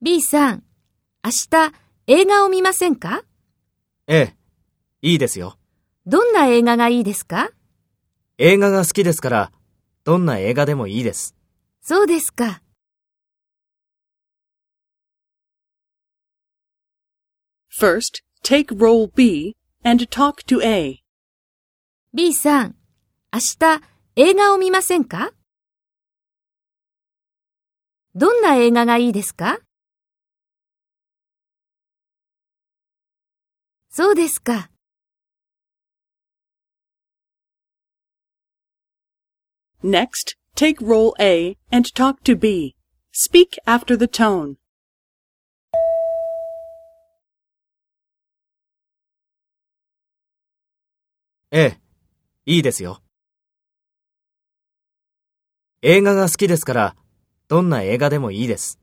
B さん、明日映画を見ませんか？ええ、いいですよ。どんな映画がいいですか？映画が好きですから、どんな映画でもいいです。そうですか。First, take role B and talk to A. B さん、明日映画を見ませんか？どんな映画がいいですか？そうですか。Next, take role A and talk to B. Speak after the tone. ええ、いいですよ。映画が好きですから、どんな映画でもいいです。